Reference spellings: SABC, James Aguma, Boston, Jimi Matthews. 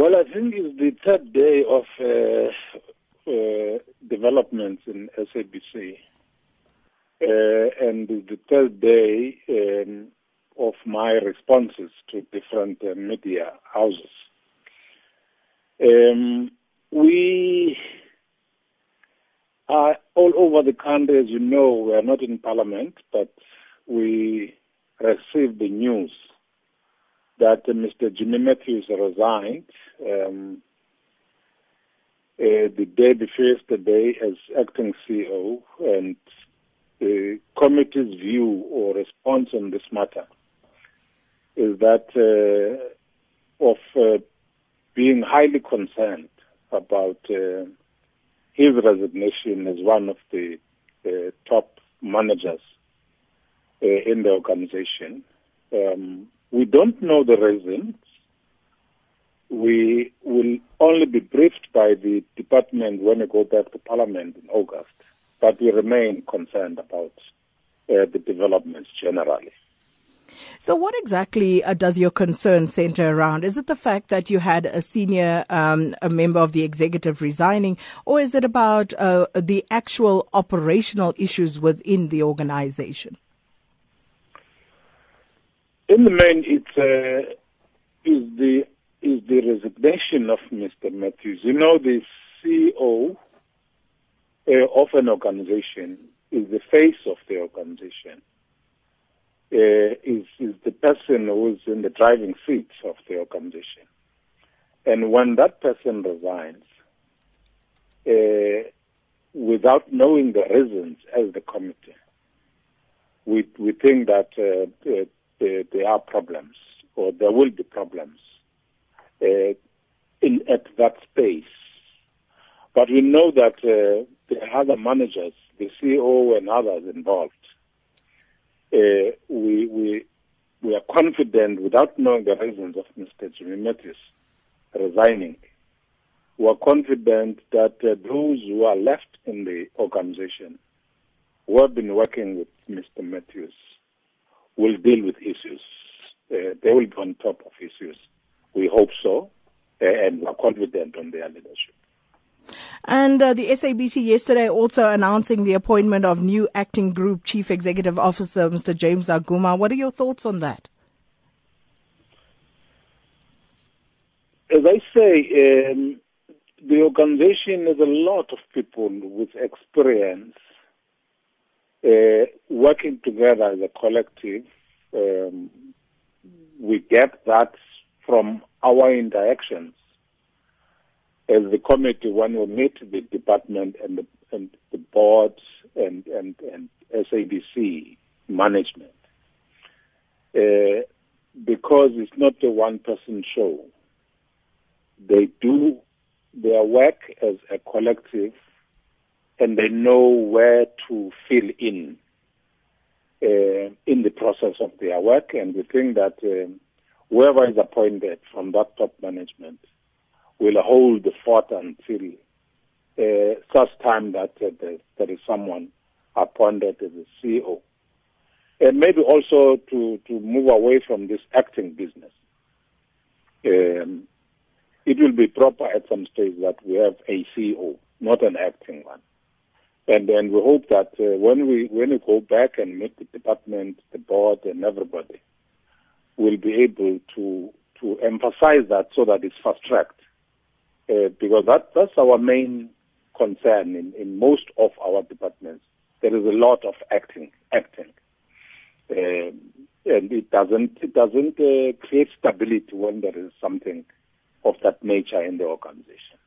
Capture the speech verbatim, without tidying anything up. Well, I think it's the third day of uh, uh, developments in S A B C. Uh, and the third day um, of my responses to different uh, media houses. Um, we are all over the country, as you know. We are not in Parliament, but we received the news that uh, Mister Jimi Matthews resigned um, uh, the day before yesterday as acting C E O, and the committee's view or response on this matter is that uh, of uh, being highly concerned about uh, his resignation as one of the uh, top managers uh, in the organization. Um, we don't know the reasons. We will only be briefed by the department when we go back to Parliament in August. But we remain concerned about uh, the developments generally. So what exactly uh, does your concern center around? Is it the fact that you had a senior um, a member of the executive resigning, or is it about uh, the actual operational issues within the organization? In the main, it uh, is the is the resignation of Mister Matthews. You know, the C E O Uh, of an organization is the face of the organization, uh, is, is the person who is in the driving seat of the organization. And when that person resigns, uh, without knowing the reasons as the committee, we, we think that uh, there, there are problems, or there will be problems uh, in at that space. But we know that uh, the other managers, the C E O and others involved, uh, we, we, we are confident, without knowing the reasons of Mister Jimi Matthews resigning, we are confident that uh, those who are left in the organization, who have been working with Mister Matthews, will deal with issues. Uh, they will be on top of issues. We hope so, uh, and we are confident on their leadership. And uh, the S A B C yesterday also announcing the appointment of new acting group chief executive officer, Mister James Aguma. What are your thoughts on that? As I say, um, the organization has a lot of people with experience uh, working together as a collective. Um, we get that from our interactions as the committee, when we meet the department and the, and the board and, and, and S A B C management, uh, because it's not a one-person show. They do their work as a collective, and they know where to fill in uh, in the process of their work. And we think that uh, whoever is appointed from that top management will hold the fort until uh, such time that uh, there, there is someone appointed as a C E O. And maybe also to, to move away from this acting business. Um, it will be proper at some stage that we have a C E O, not an acting one. And then we hope that uh, when we when we go back and meet the department, the board, and everybody, we'll be able to, to emphasize that so that it's fast-tracked. Uh, because that, that's our main concern in, in most of our departments. There is a lot of acting, acting, um, and it doesn't it doesn't uh, create stability when there is something of that nature in the organization.